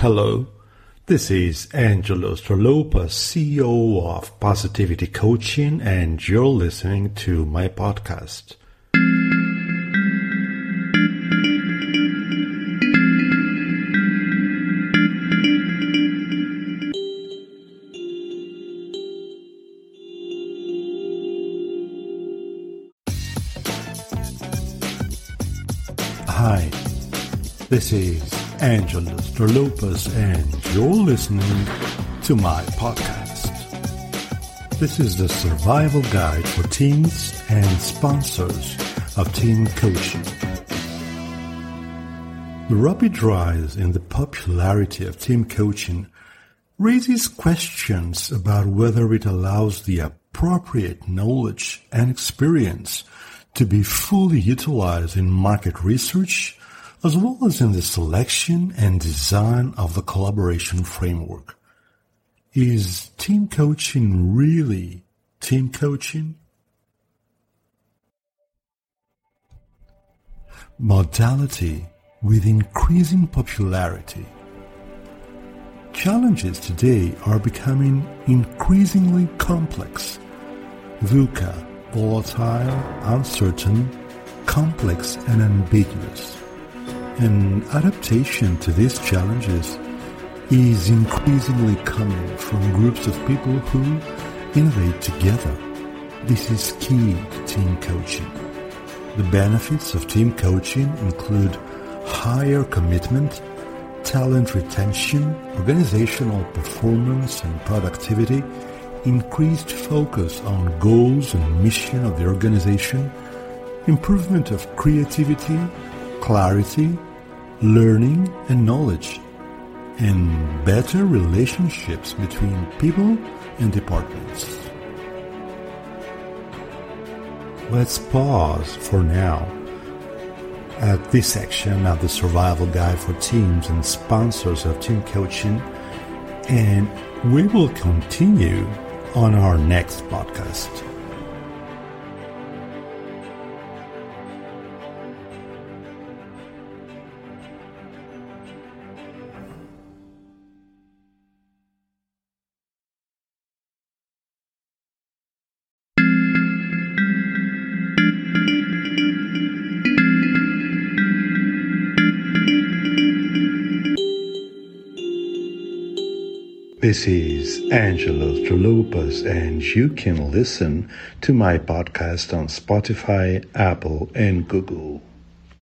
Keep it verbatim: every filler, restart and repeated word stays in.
Hello, this is Angelos Tsalapatas, C E O of Positivity Coaching, and you're listening to my podcast. Hi, this is Angelos Tsalapatas, and you're listening to my podcast. This is the survival guide for teams and sponsors of team coaching. The rapid rise in the popularity of team coaching raises questions about whether it allows the appropriate knowledge and experience to be fully utilized in market research, as well as in the selection and design of the collaboration framework. Is team coaching really team coaching? Modality with increasing popularity. Challenges today are becoming increasingly complex. VUCA, volatile, uncertain, complex, and ambiguous. And adaptation to these challenges is increasingly coming from groups of people who innovate together. This is key to team coaching. The benefits of team coaching include higher commitment, talent retention, organizational performance and productivity, increased focus on goals and mission of the organization, improvement of creativity, clarity, learning and knowledge, and better relationships between people and departments. Let's pause for now at this section of the Survival Guide for Teams and Sponsors of Team Coaching, and we will continue on our next podcast. This is Angelos Tsalapatas, and you can listen to my podcast on Spotify, Apple, and Google.